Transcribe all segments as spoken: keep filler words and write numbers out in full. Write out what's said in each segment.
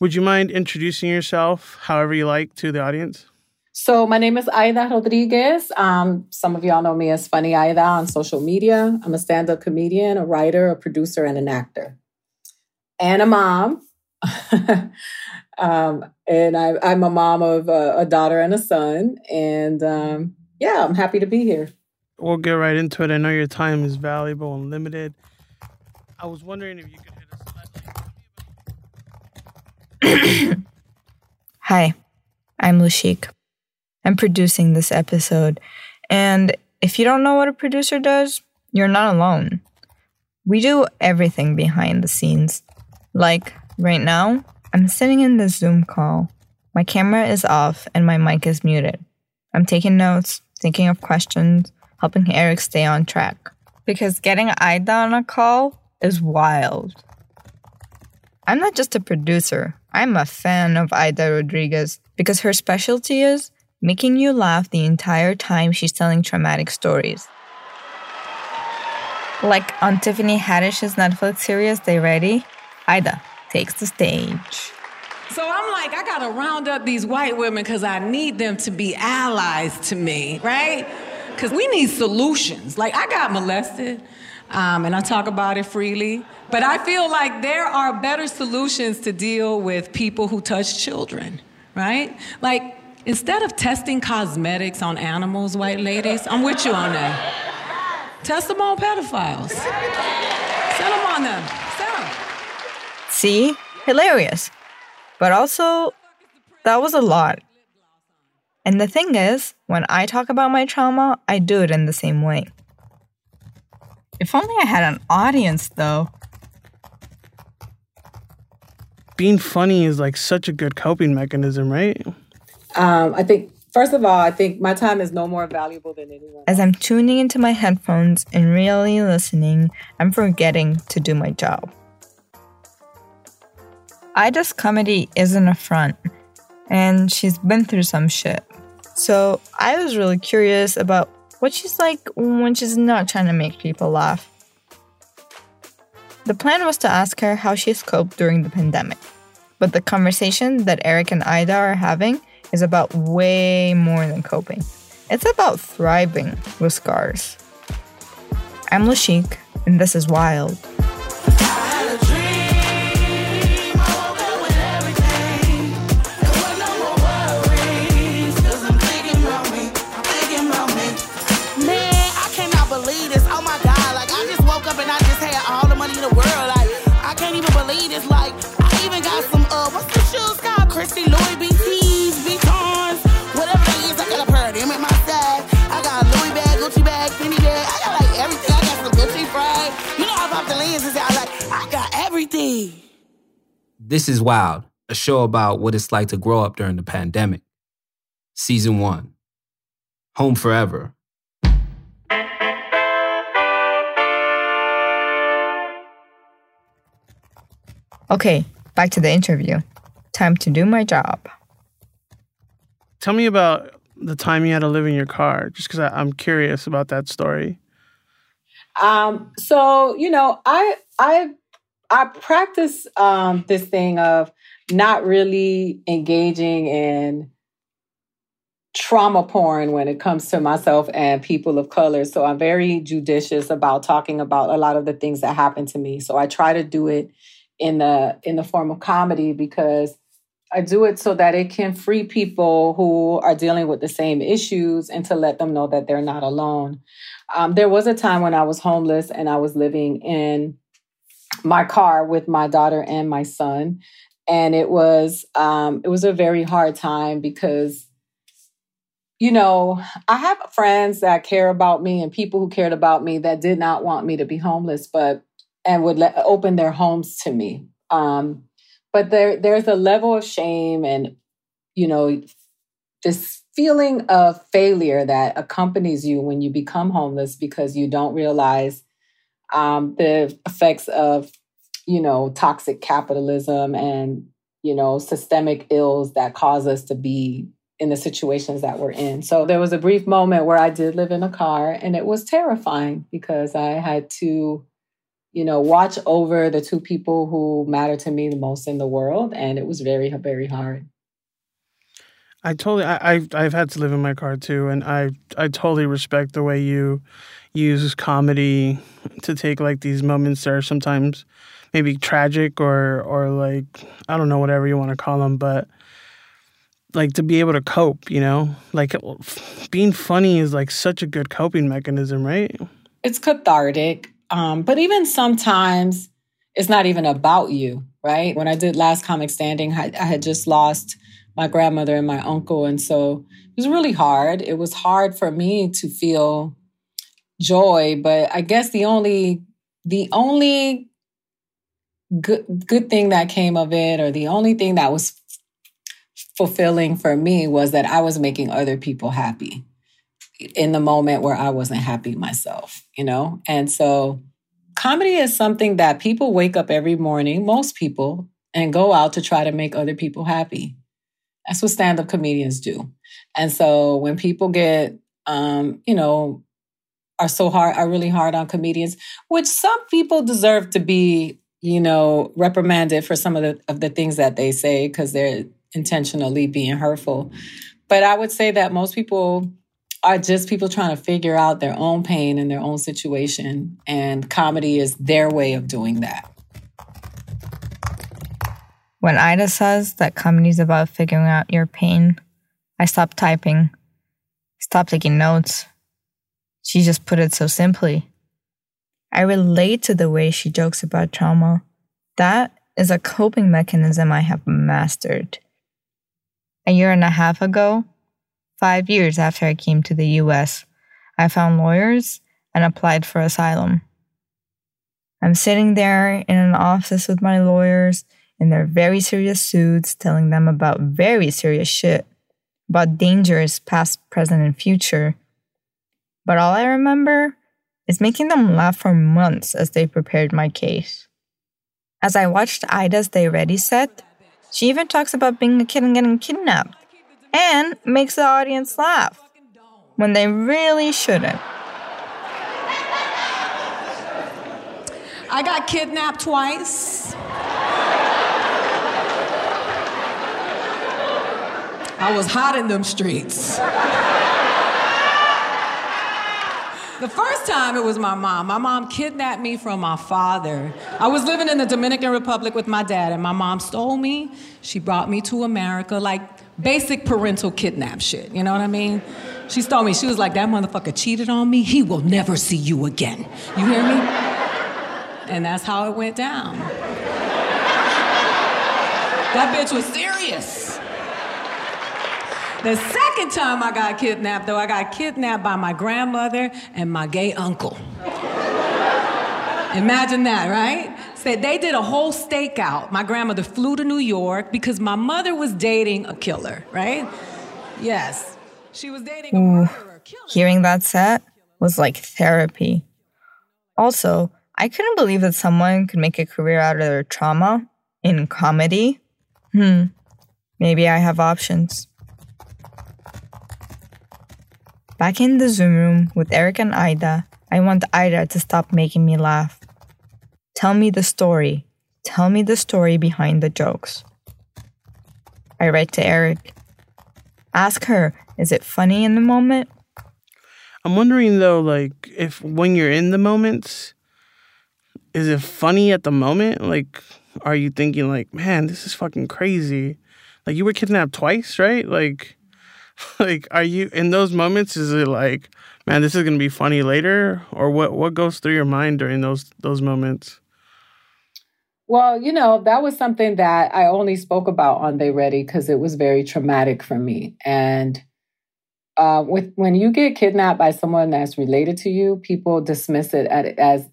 Would you mind introducing yourself however you like to the audience? So my name is Aida Rodriguez. Um, some of y'all know me as Funny Aida on social media. I'm a stand-up comedian, a writer, a producer, and an actor. And a mom. um, and I, I'm a mom of a, a daughter and a son. And um, yeah, I'm happy to be here. We'll get right into it. I know your time is valuable and limited. I was wondering if you could hit us. Hi, I'm Lushik. I'm producing this episode, and if you don't know what a producer does, you're not alone. We do everything behind the scenes. Like right now, I'm sitting in this Zoom call. My camera is off and my mic is muted. I'm taking notes, thinking of questions, helping Eric stay on track. Because getting Aida on a call is wild. I'm not just a producer. I'm a fan of Aida Rodriguez because her specialty is making you laugh the entire time she's telling traumatic stories. Like on Tiffany Haddish's Netflix series, They Ready, Aida takes the stage. So I'm like, I gotta round up these white women because I need them to be allies to me, right? Because we need solutions. Like, I got molested. Um, and I talk about it freely. But I feel like there are better solutions to deal with people who touch children, right? Like, instead of testing cosmetics on animals, white ladies, I'm with you on that. Test them on pedophiles. Send them on them. Send them. See? Hilarious. But also, that was a lot. And the thing is, when I talk about my trauma, I do it in the same way. If only I had an audience, though. Being funny is like such a good coping mechanism, right? Um, I think, first of all, I think my time is no more valuable than anyone else. As I'm tuning into my headphones and really listening, I'm forgetting to do my job. Ida's comedy isn't a front, and she's been through some shit. So I was really curious about what she's like when she's not trying to make people laugh. The plan was to ask her how she's coped during the pandemic. But the conversation that Eric and Aida are having is about way more than coping. It's about thriving with scars. I'm Lushik, and this is Wild. This is Wild, a show about what it's like to grow up during the pandemic. Season one, Home Forever. Okay, back to the interview. Time to do my job. Tell me about the time you had to live in your car, just because I'm curious about that story. Um. So, you know, I... I I practice um, this thing of not really engaging in trauma porn when it comes to myself and people of color. So I'm very judicious about talking about a lot of the things that happen to me. So I try to do it in the in the form of comedy because I do it so that it can free people who are dealing with the same issues and to let them know that they're not alone. Um, there was a time when I was homeless and I was living in my car with my daughter and my son. And it was, um, it was a very hard time because, you know, I have friends that care about me and people who cared about me that did not want me to be homeless, but, and would let, open their homes to me. Um, But there, there's a level of shame and, you know, this feeling of failure that accompanies you when you become homeless because you don't realize um, the effects of, you know, toxic capitalism and, you know, systemic ills that cause us to be in the situations that we're in. So there was a brief moment where I did live in a car, and it was terrifying because I had to, you know, watch over the two people who matter to me the most in the world. And it was very, very hard. I totally, I, I've, I've had to live in my car too. And I, I totally respect the way you use comedy to take like these moments that are sometimes maybe tragic or, or like, I don't know, whatever you want to call them, but like to be able to cope, you know, like being funny is like such a good coping mechanism, right? It's cathartic. Um, but even sometimes it's not even about you, right? When I did Last Comic Standing, I, I had just lost my grandmother and my uncle. And so it was really hard. It was hard for me to feel joy. But I guess the only the only good, good thing that came of it, or the only thing that was fulfilling for me, was that I was making other people happy in the moment where I wasn't happy myself, you know? And so comedy is something that people wake up every morning, most people, and go out to try to make other people happy. That's what stand-up comedians do. And so when people get, um, you know, are so hard, are really hard on comedians, which some people deserve to be, you know, reprimanded for some of the, of the things that they say because they're intentionally being hurtful. But I would say that most people are just people trying to figure out their own pain and their own situation. And comedy is their way of doing that. When Aida says that comedy is about figuring out your pain, I stopped typing, stopped taking notes. She just put it so simply. I relate to the way she jokes about trauma. That is a coping mechanism I have mastered. A year and a half ago, Five years after I came to the U S, I found lawyers and applied for asylum. I'm sitting there in an office with my lawyers in their very serious suits, telling them about very serious shit, about dangers past, present, and future. But all I remember is making them laugh for months as they prepared my case. As I watched Aida's They Ready set, she even talks about being a kid and getting kidnapped, and makes the audience laugh when they really shouldn't. I got kidnapped twice. I was hot in them streets. The first time it was my mom. My mom kidnapped me from my father. I was living in the Dominican Republic with my dad, and my mom stole me. She brought me to America, like basic parental kidnap shit, you know what I mean? She stole me. She was like, that motherfucker cheated on me. He will never see you again. You hear me? And that's how it went down. That bitch was serious. The second time I got kidnapped, though, I got kidnapped by my grandmother and my gay uncle. Imagine that, right? Said they did a whole stakeout. My grandmother flew to New York because my mother was dating a killer, right? Yes. She was dating a murderer. Killer. Hearing that set was like therapy. Also, I couldn't believe that someone could make a career out of their trauma in comedy. Hmm. Maybe I have options. Back in the Zoom room with Eric and Aida, I want Aida to stop making me laugh. Tell me the story. Tell me the story behind the jokes. I write to Eric. Ask her, is it funny in the moment? I'm wondering though, like, if when you're in the moments, is it funny at the moment? Like, are you thinking like, man, this is fucking crazy. Like, you were kidnapped twice, right? Like... Like, are you, in those moments, is it like, man, this is going to be funny later? Or what, what goes through your mind during those those moments? Well, you know, that was something that I only spoke about on They Ready because it was very traumatic for me. And uh, with when you get kidnapped by someone that's related to you, people dismiss it at, as,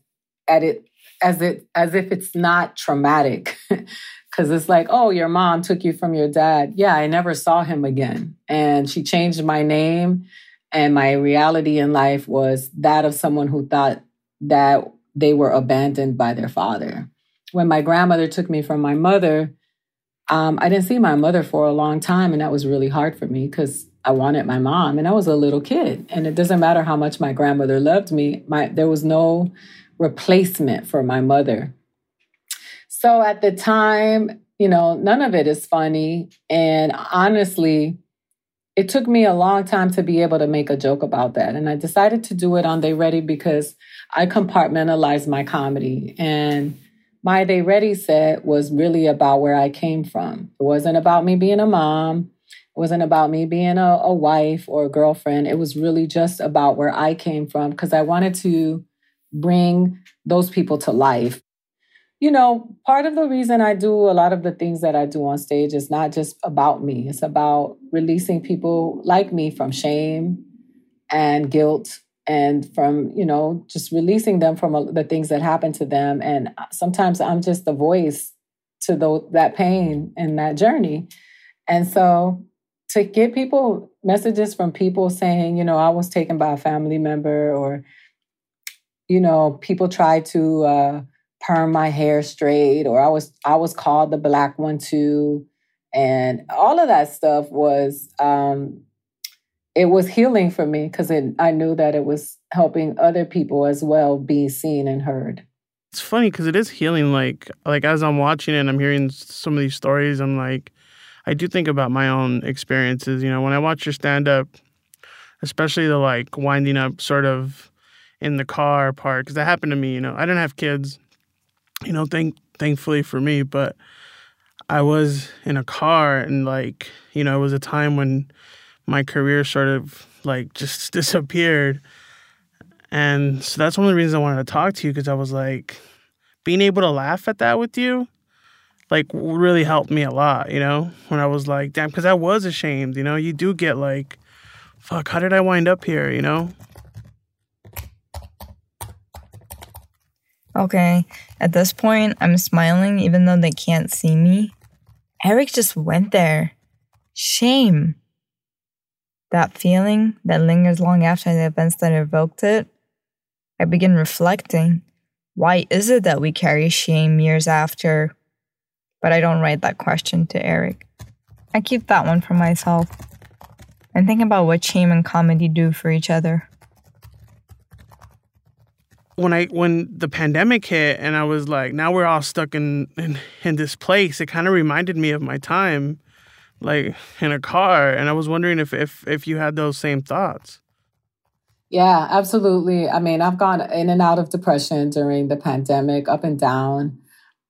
at it as it as if it's not traumatic. Because it's like, oh, your mom took you from your dad. Yeah, I never saw him again. And she changed my name. And my reality in life was that of someone who thought that they were abandoned by their father. When my grandmother took me from my mother, um, I didn't see my mother for a long time. And that was really hard for me because I wanted my mom and I was a little kid. And it doesn't matter how much my grandmother loved me. My, there was no replacement for my mother. So at the time, you know, none of it is funny. And honestly, it took me a long time to be able to make a joke about that. And I decided to do it on They Ready because I compartmentalized my comedy. And my They Ready set was really about where I came from. It wasn't about me being a mom. It wasn't about me being a, a wife or a girlfriend. It was really just about where I came from because I wanted to bring those people to life. You know, part of the reason I do a lot of the things that I do on stage is not just about me. It's about releasing people like me from shame and guilt and from, you know, just releasing them from the things that happen to them. And sometimes I'm just the voice to those, that pain and that journey. And so to get people messages from people saying, you know, I was taken by a family member or, you know, people try to... Uh, perm my hair straight, or I was I was called the black one too. And all of that stuff was, um, it was healing for me because I knew that it was helping other people as well be seen and heard. It's funny because it is healing. Like, like as I'm watching it and I'm hearing some of these stories, I'm like, I do think about my own experiences. You know, when I watch your stand-up, especially the like winding up sort of in the car part, because that happened to me, you know. I didn't have kids. You know, thank thankfully for me, but I was in a car and, like, you know, it was a time when my career sort of, like, just disappeared. And so that's one of the reasons I wanted to talk to you, because I was like, being able to laugh at that with you, like, really helped me a lot, you know, when I was like, damn, because I was ashamed, you know. You do get like, fuck, how did I wind up here, you know? Okay, at this point, I'm smiling even though they can't see me. Eric just went there. Shame. That feeling that lingers long after the events that evoked it. I begin reflecting. Why is it that we carry shame years after? But I don't write that question to Eric. I keep that one for myself. And think about what shame and comedy do for each other. When I when the pandemic hit and I was like, now we're all stuck in, in, in this place, it kind of reminded me of my time, like, in a car. And I was wondering if, if, if you had those same thoughts. Yeah, absolutely. I mean, I've gone in and out of depression during the pandemic, up and down.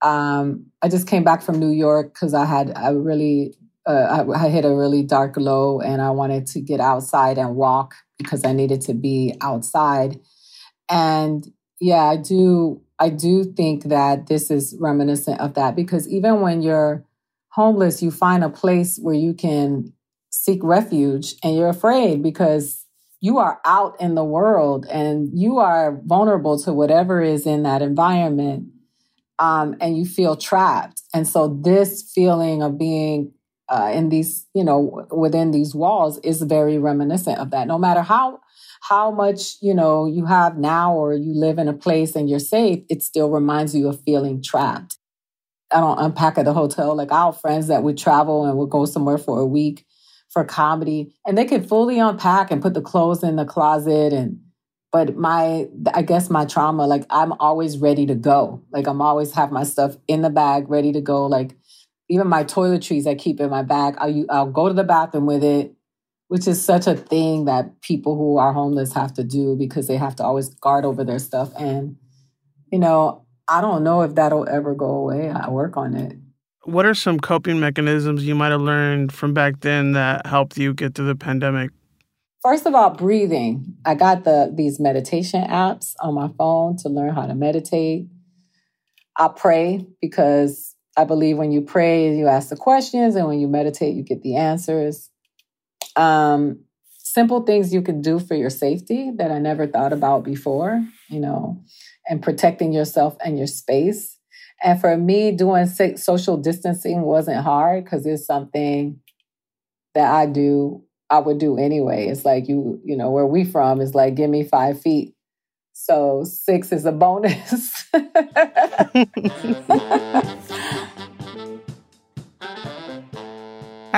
Um, I just came back from New York because I had I really, uh, I, I hit a really dark low and I wanted to get outside and walk because I needed to be outside. And yeah, I do I do think that this is reminiscent of that, because even when you're homeless, you find a place where you can seek refuge and you're afraid because you are out in the world and you are vulnerable to whatever is in that environment, um, and you feel trapped. And so this feeling of being uh, in these, you know, within these walls is very reminiscent of that, no matter how How much, you know, you have now or you live in a place and you're safe, it still reminds you of feeling trapped. I don't unpack at the hotel. Like, I have friends that would travel and would go somewhere for a week for comedy and they could fully unpack and put the clothes in the closet. And but my, I guess my trauma, like, I'm always ready to go. Like, I'm always have my stuff in the bag, ready to go. Like, even my toiletries I keep in my bag. I'll, I'll go to the bathroom with it, which is such a thing that people who are homeless have to do because they have to always guard over their stuff. And, you know, I don't know if that'll ever go away. I work on it. What are some coping mechanisms you might have learned from back then that helped you get through the pandemic? First of all, breathing. I got the these meditation apps on my phone to learn how to meditate. I pray because I believe when you pray, you ask the questions, and when you meditate, you get the answers. Um, simple things you can do for your safety that I never thought about before, you know, and protecting yourself and your space. And for me, doing social distancing wasn't hard because it's something that I do, I would do anyway. It's like, you, you know, where we from is like, give me five feet. So six is a bonus. I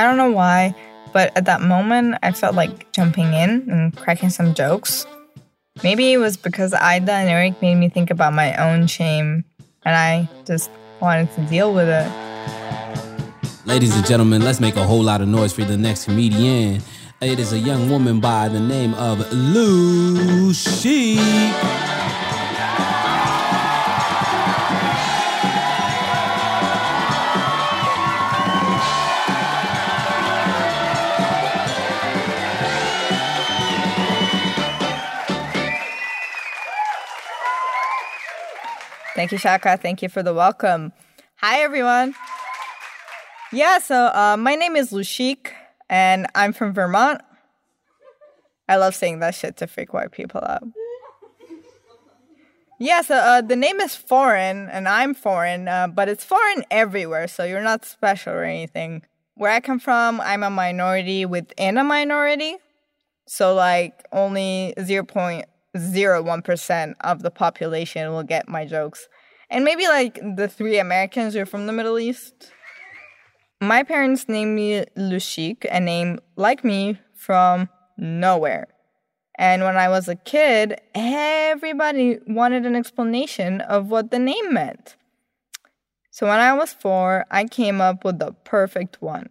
don't know why, but at that moment, I felt like jumping in and cracking some jokes. Maybe it was because Aida and Eric made me think about my own shame, and I just wanted to deal with it. Ladies and gentlemen, let's make a whole lot of noise for the next comedian. It is a young woman by the name of Luci. Thank you, Shaka. Thank you for the welcome. Hi, everyone. Yeah, so uh, my name is Lushik, and I'm from Vermont. I love saying that shit to freak white people out. Yeah, so uh, the name is foreign, and I'm foreign, uh, but it's foreign everywhere, so you're not special or anything. Where I come from, I'm a minority within a minority. So, like, only zero point zero one percent of the population will get my jokes. And maybe like the three Americans who are from the Middle East. My parents named me Lushik, a name like me from nowhere. And when I was a kid, everybody wanted an explanation of what the name meant. So when I was four, I came up with the perfect one.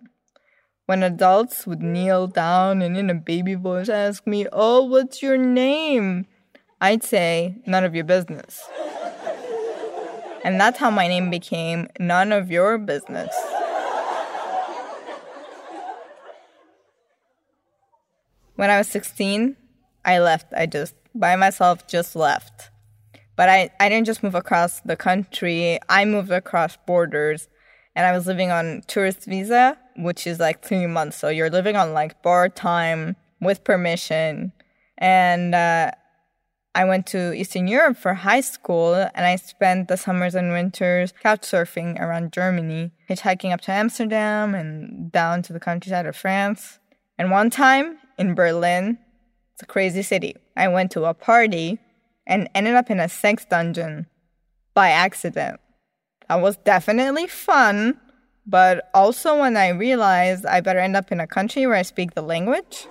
When adults would kneel down and in a baby voice ask me, "Oh, what's your name?" I'd say, "None of your business." And that's how my name became None of Your Business. When I was sixteen, I left. I just, by myself, just left. But I, I didn't just move across the country. I moved across borders. And I was living on tourist visa, which is like three months. So you're living on like borrowed time with permission. And uh, I went to Eastern Europe for high school. And I spent the summers and winters couch surfing around Germany, hitchhiking up to Amsterdam and down to the countryside of France. And one time in Berlin, it's a crazy city, I went to a party and ended up in a sex dungeon by accident. That was definitely fun, but also when I realized I better end up in a country where I speak the language.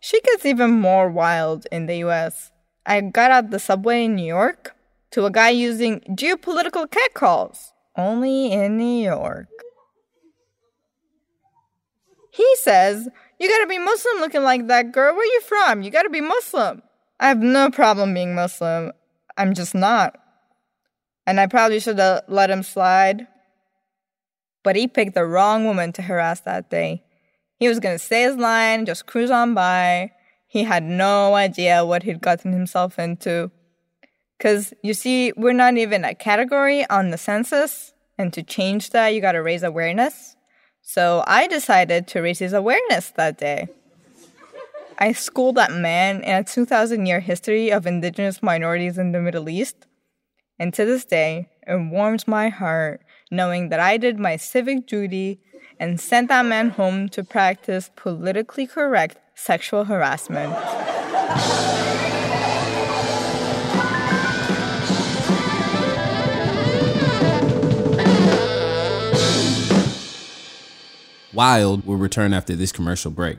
She gets even more wild in the U S. I got out the subway in New York to a guy using geopolitical catcalls, only in New York. He says, "You gotta be Muslim looking like that, girl. Where you from? You gotta be Muslim." I have no problem being Muslim. I'm just not. And I probably should have let him slide. But he picked the wrong woman to harass that day. He was going to say his line, just cruise on by. He had no idea what he'd gotten himself into. Because, you see, we're not even a category on the census. And to change that, you got to raise awareness. So I decided to raise his awareness that day. I schooled that man in a two thousand year history of indigenous minorities in the Middle East. And to this day, it warms my heart knowing that I did my civic duty and sent that man home to practice politically correct sexual harassment. Wild will return after this commercial break.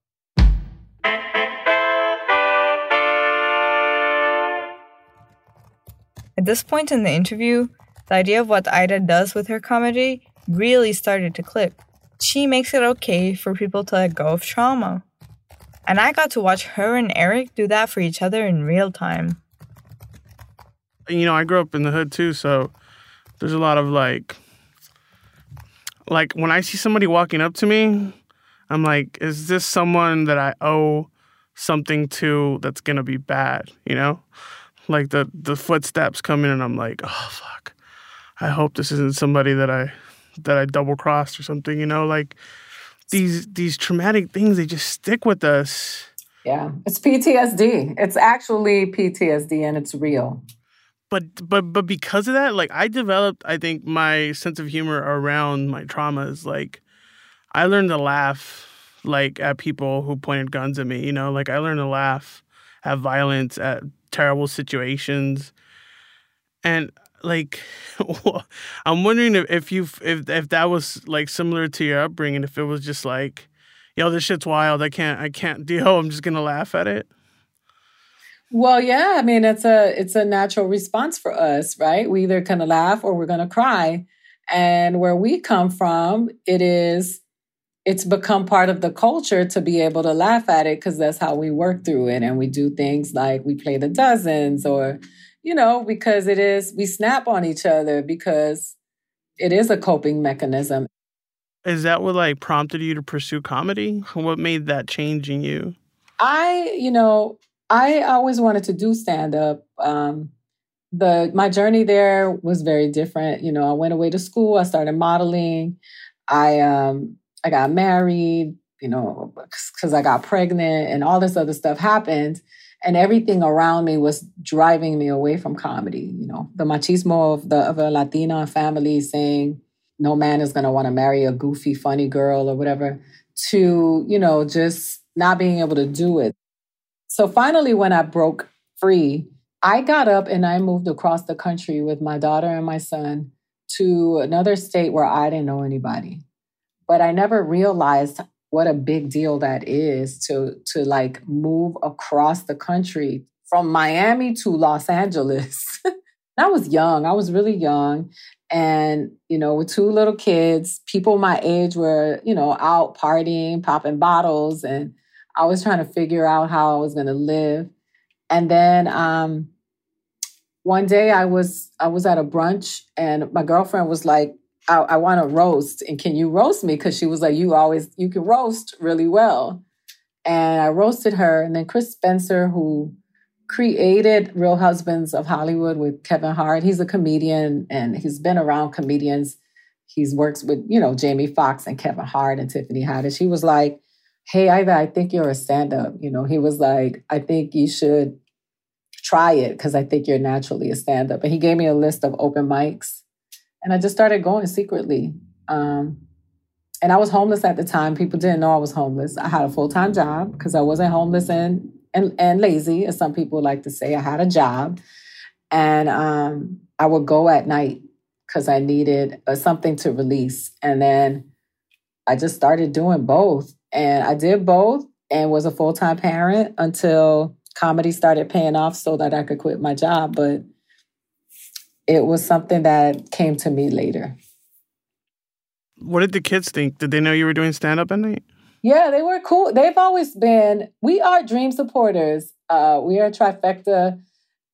At this point in the interview, the idea of what Aida does with her comedy really started to click. She makes it okay for people to let go of trauma. And I got to watch her and Eric do that for each other in real time. You know, I grew up in the hood too, so there's a lot of like... Like, when I see somebody walking up to me, I'm like, is this someone that I owe something to that's going to be bad, you know? Like, the, the footsteps come in, and I'm like, oh, fuck. I hope this isn't somebody that I that I double-crossed or something, you know? Like, these these traumatic things, they just stick with us. Yeah. It's P T S D. It's actually P T S D, and it's real. But but but because of that, like, I developed, I think, my sense of humor around my traumas. Like, I learned to laugh, like, at people who pointed guns at me, you know? Like, I learned to laugh at violence, at terrible situations, and like I'm wondering if, if you if if that was like similar to your upbringing, if it was just like, yo, this shit's wild, I can't I can't deal, I'm just gonna laugh at it. Well, yeah, I mean it's a it's a natural response for us, right? We either gonna laugh or we're gonna cry, and where we come from, it is it's become part of the culture to be able to laugh at it because that's how we work through it. And we do things like we play the dozens or, you know, because it is, we snap on each other because it is a coping mechanism. Is that what like prompted you to pursue comedy? What made that change in you? I, you know, I always wanted to do stand-up. Um, the, my journey there was very different. You know, I went away to school. I started modeling. I, um, I got married, you know, because I got pregnant and all this other stuff happened. And everything around me was driving me away from comedy. You know, the machismo of the of a Latina family saying no man is going to want to marry a goofy, funny girl or whatever, to, you know, just not being able to do it. So finally, when I broke free, I got up and I moved across the country with my daughter and my son to another state where I didn't know anybody. But I never realized what a big deal that is to, to like move across the country from Miami to Los Angeles. I was young. I was really young. And, you know, with two little kids, people my age were, you know, out partying, popping bottles. And I was trying to figure out how I was going to live. And then um, one day I was, I was at a brunch and my girlfriend was like, I, I want to roast, and can you roast me? Because she was like, you always, you can roast really well. And I roasted her. And then Chris Spencer, who created Real Husbands of Hollywood with Kevin Hart, he's a comedian and he's been around comedians. He's worked with, you know, Jamie Foxx and Kevin Hart and Tiffany Haddish. He was like, hey, Aida, I think you're a stand-up. You know, he was like, I think you should try it because I think you're naturally a stand-up. And he gave me a list of open mics. And I just started going secretly. Um, and I was homeless at the time. People didn't know I was homeless. I had a full-time job because I wasn't homeless and, and and lazy, as some people like to say. I had a job. And um, I would go at night because I needed uh, something to release. And then I just started doing both. And I did both and was a full-time parent until comedy started paying off so that I could quit my job. But it was something that came to me later. What did the kids think? Did they know you were doing stand-up at night? Yeah, they were cool. They've always been, we are dream supporters. Uh, we are trifecta,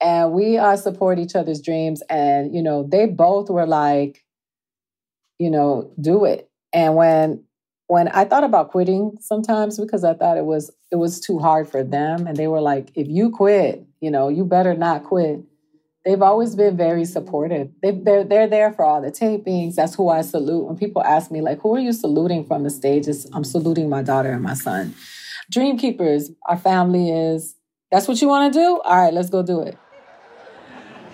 and we are support each other's dreams. And, you know, they both were like, you know, do it. And when when I thought about quitting sometimes because I thought it was it was too hard for them. And they were like, if you quit, you know, you better not quit. They've always been very supportive. They, they're, they're there for all the tapings. That's who I salute. When people ask me, like, who are you saluting from the stage? It's, I'm saluting my daughter and my son. Dream keepers. Our family is, that's what you want to do? All right, let's go do it.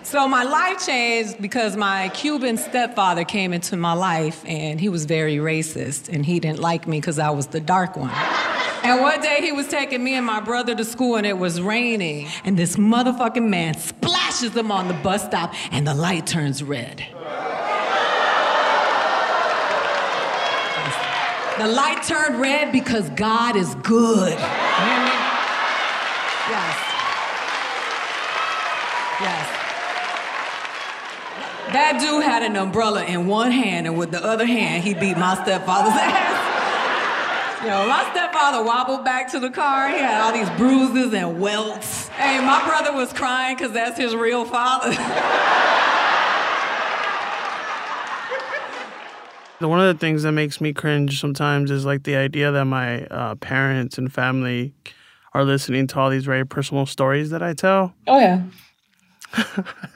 So my life changed because my Cuban stepfather came into my life and he was very racist and he didn't like me because I was the dark one. And one day he was taking me and my brother to school and it was raining and this motherfucking man splashes them on the bus stop and the light turns red. The light turned red because God is good. You hear me? Yes. Yes. That dude had an umbrella in one hand, and with the other hand, he beat my stepfather's ass. You know, my stepfather wobbled back to the car. He had all these bruises and welts. Hey, my brother was crying because that's his real father. One of the things that makes me cringe sometimes is like the idea that my uh, parents and family are listening to all these very personal stories that I tell. Oh yeah.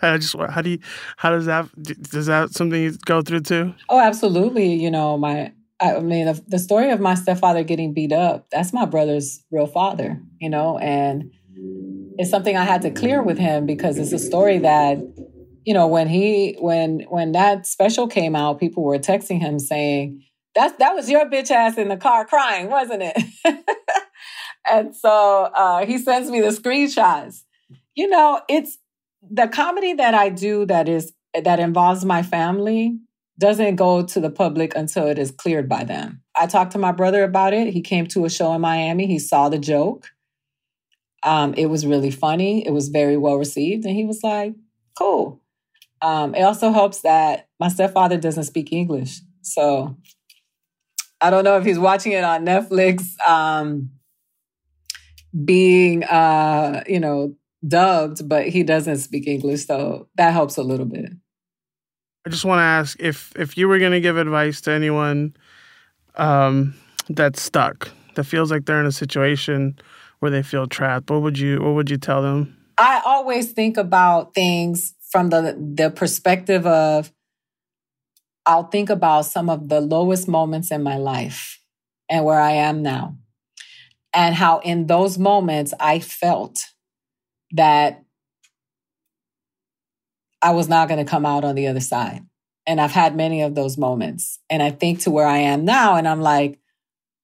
I just how do you how does that does that something you go through too? Oh, absolutely. You know, my I mean the, the story of my stepfather getting beat up. That's my brother's real father. You know, and it's something I had to clear with him because it's a story that. You know, when he when when that special came out, people were texting him saying, that that was your bitch ass in the car crying, wasn't it? And so uh, he sends me the screenshots. You know, it's the comedy that I do that is that involves my family doesn't go to the public until it is cleared by them. I talked to my brother about it. He came to a show in Miami. He saw the joke. Um, it was really funny. It was very well received. And he was like, cool. Um, it also helps that my stepfather doesn't speak English. So I don't know if he's watching it on Netflix, um, being, uh, you know, dubbed, but he doesn't speak English. So that helps a little bit. I just want to ask if if you were going to give advice to anyone um, that's stuck, that feels like they're in a situation where they feel trapped, what would you what would you tell them? I always think about things from the, the perspective of, I'll think about some of the lowest moments in my life and where I am now. And how in those moments, I felt that I was not going to come out on the other side. And I've had many of those moments. And I think to where I am now, and I'm like,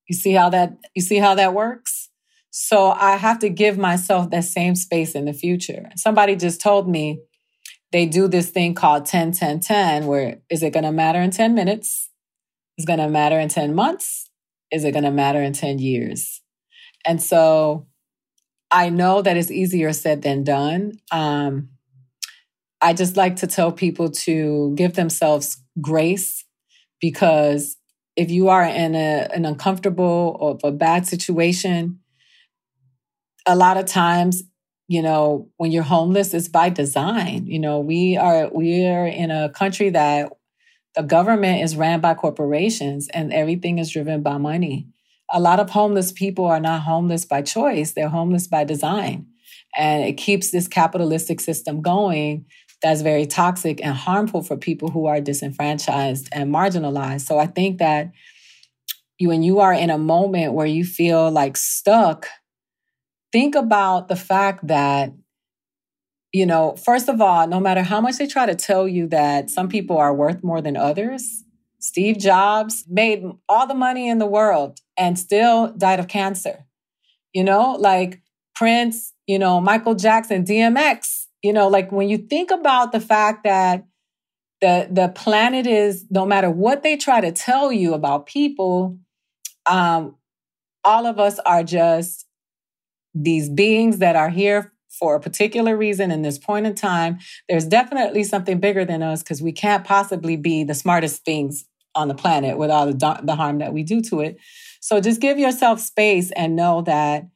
you see how that, you see how that works? So I have to give myself that same space in the future. Somebody just told me, they do this thing called ten ten ten, where is it going to matter in ten minutes? Is it going to matter in ten months? Is it going to matter in ten years? And so I know that it's easier said than done. Um, I just like to tell people to give themselves grace, because if you are in a, an uncomfortable or a bad situation, a lot of times, you know, when you're homeless, it's by design. You know, we are we are in a country that the government is ran by corporations and everything is driven by money. A lot of homeless people are not homeless by choice. They're homeless by design. And it keeps this capitalistic system going that's very toxic and harmful for people who are disenfranchised and marginalized. So I think that you, when you are in a moment where you feel like stuck, think about the fact that, you know, first of all, no matter how much they try to tell you that some people are worth more than others, Steve Jobs made all the money in the world and still died of cancer. You know, like Prince, you know, Michael Jackson, D M X, you know, like when you think about the fact that the, the planet is, no matter what they try to tell you about people, um, all of us are just these beings that are here for a particular reason in this point in time. There's definitely something bigger than us, because we can't possibly be the smartest things on the planet with all the, the harm that we do to it. So just give yourself space and know that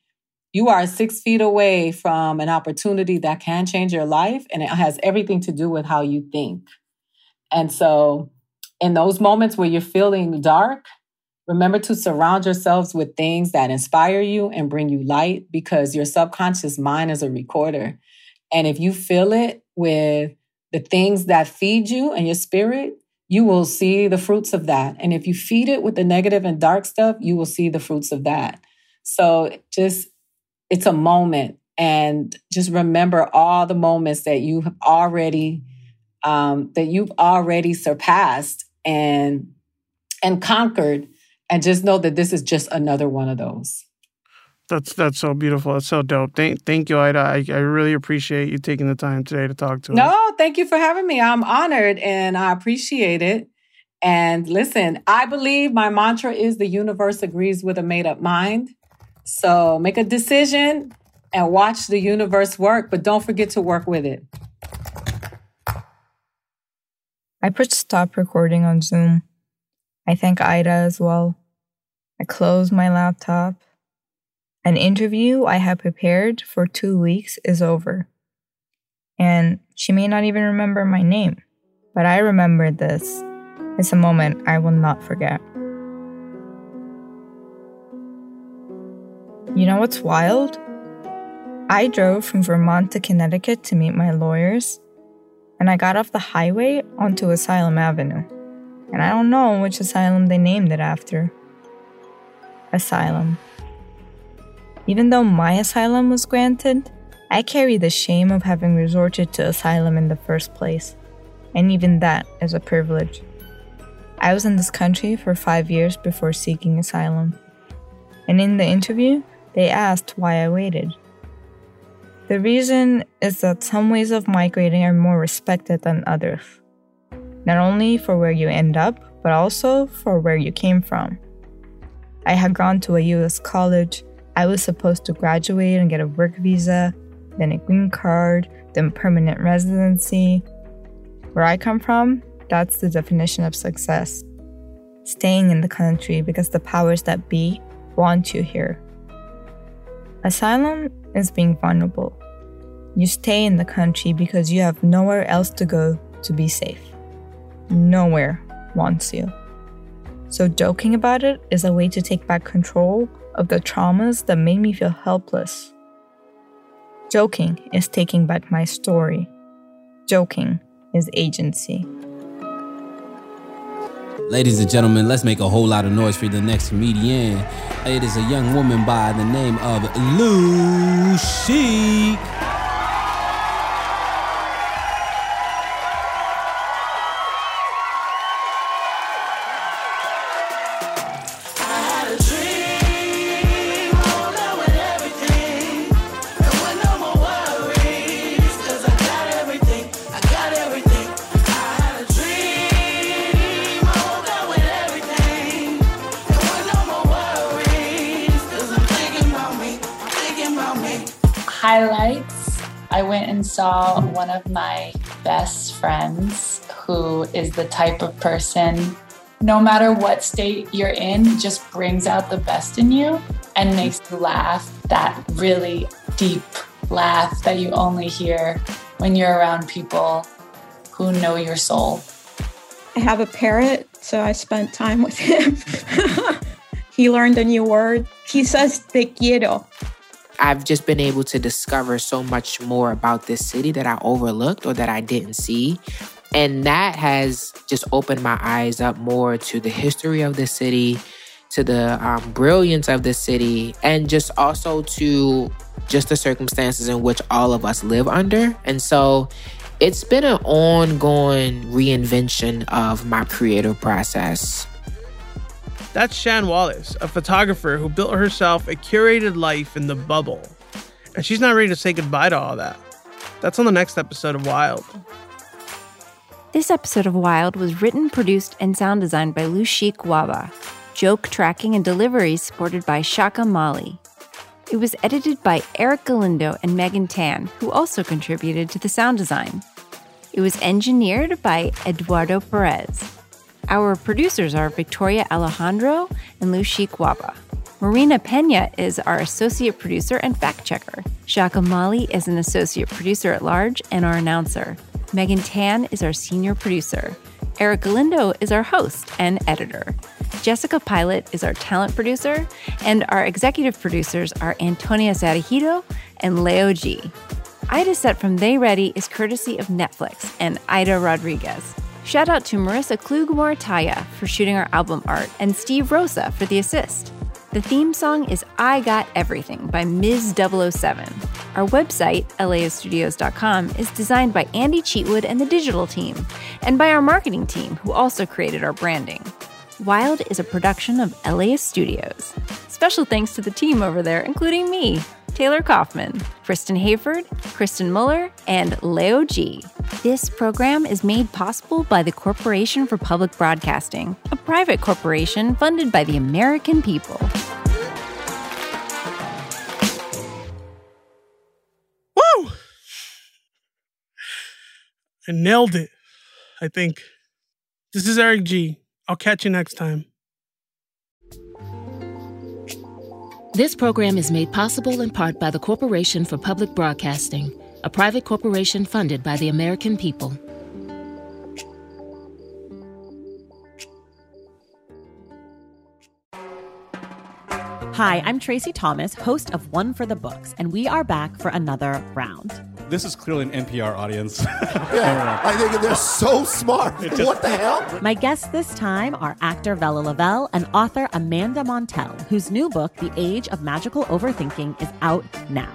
you are six feet away from an opportunity that can change your life, and it has everything to do with how you think. And so in those moments where you're feeling dark, remember to surround yourselves with things that inspire you and bring you light, because your subconscious mind is a recorder. And if you fill it with the things that feed you and your spirit, you will see the fruits of that. And if you feed it with the negative and dark stuff, you will see the fruits of that. So just, it's a moment. and just remember all the moments that you have already, um, that you've already surpassed and and conquered, and just know that this is just another one of those. That's that's so beautiful. That's so dope. Thank, thank you, Aida. I, I really appreciate you taking the time today to talk to us. No, thank you for having me. I'm honored and I appreciate it. And listen, I believe my mantra is the universe agrees with a made-up mind. So make a decision and watch the universe work, but don't forget to work with it. I pushed stop recording on Zoom. I thank Aida as well. I close my laptop. An interview I had prepared for two weeks is over. And she may not even remember my name, but I remember this. It's a moment I will not forget. You know what's wild? I drove from Vermont to Connecticut to meet my lawyers, and I got off the highway onto Asylum Avenue. And I don't know which asylum they named it after. Asylum. Even though my asylum was granted, I carry the shame of having resorted to asylum in the first place, and even that is a privilege. I was in this country for five years before seeking asylum, and in the interview, they asked why I waited. The reason is that some ways of migrating are more respected than others, not only for where you end up, but also for where you came from. I had gone to a U S college. I was supposed to graduate and get a work visa, then a green card, then permanent residency. Where I come from, that's the definition of success. Staying in the country because the powers that be want you here. Asylum is being vulnerable. You stay in the country because you have nowhere else to go to be safe. Nowhere wants you. So joking about it is a way to take back control of the traumas that made me feel helpless. Joking is taking back my story. Joking is agency. Ladies and gentlemen, let's make a whole lot of noise for the next comedian. It is a young woman by the name of Lushik. Saw one of my best friends who is the type of person, no matter what state you're in, just brings out the best in you and makes you laugh. That really deep laugh that you only hear when you're around people who know your soul. I have a parrot, so I spent time with him. He learned a new word. He says te quiero. I've just been able to discover so much more about this city that I overlooked or that I didn't see. And that has just opened my eyes up more to the history of this city, to the um, brilliance of this city, and just also to just the circumstances in which all of us live under. And so it's been an ongoing reinvention of my creative process. That's Shan Wallace, a photographer who built herself a curated life in the bubble. And she's not ready to say goodbye to all that. That's on the next episode of Wild. This episode of Wild was written, produced, and sound designed by Lushik Waba. Joke tracking and delivery supported by Shaka Mali. It was edited by Eric Galindo and Megan Tan, who also contributed to the sound design. It was engineered by Eduardo Perez. Our producers are Victoria Alejandro and Lushik Waba. Marina Pena is our associate producer and fact-checker. Shaka Mali is an associate producer-at-large and our announcer. Megan Tan is our senior producer. Eric Galindo is our host and editor. Jessica Pilot is our talent producer. And our executive producers are Antonia Zarajito and Leo G. Aida's set from They Ready is courtesy of Netflix and Aida Rodriguez. Shout out to Marissa Klug-Morataya for shooting our album art and Steve Rosa for the assist. The theme song is I Got Everything by Miz double oh seven. Our website, L A studios dot com, is designed by Andy Cheatwood and the digital team, and by our marketing team, who also created our branding. Wild is a production of L A Studios. Special thanks to the team over there, including me, Taylor Kaufman, Kristen Hayford, Kristen Muller, and Leo G. This program is made possible by the Corporation for Public Broadcasting, a private corporation funded by the American people. Woo! I nailed it, I think. This is Eric G. I'll catch you next time. This program is made possible in part by the Corporation for Public Broadcasting, a private corporation funded by the American people. Hi, I'm Tracy Thomas, host of One for the Books, and we are back for another round. This is clearly an N P R audience. Yeah, I think they're so smart. Just, what the hell? My guests this time are actor Vella Lavelle and author Amanda Montell, whose new book, The Age of Magical Overthinking, is out now.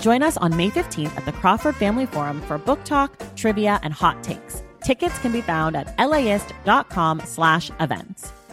Join us on May fifteenth at the Crawford Family Forum for book talk, trivia, and hot takes. Tickets can be found at L A ist dot com slash events.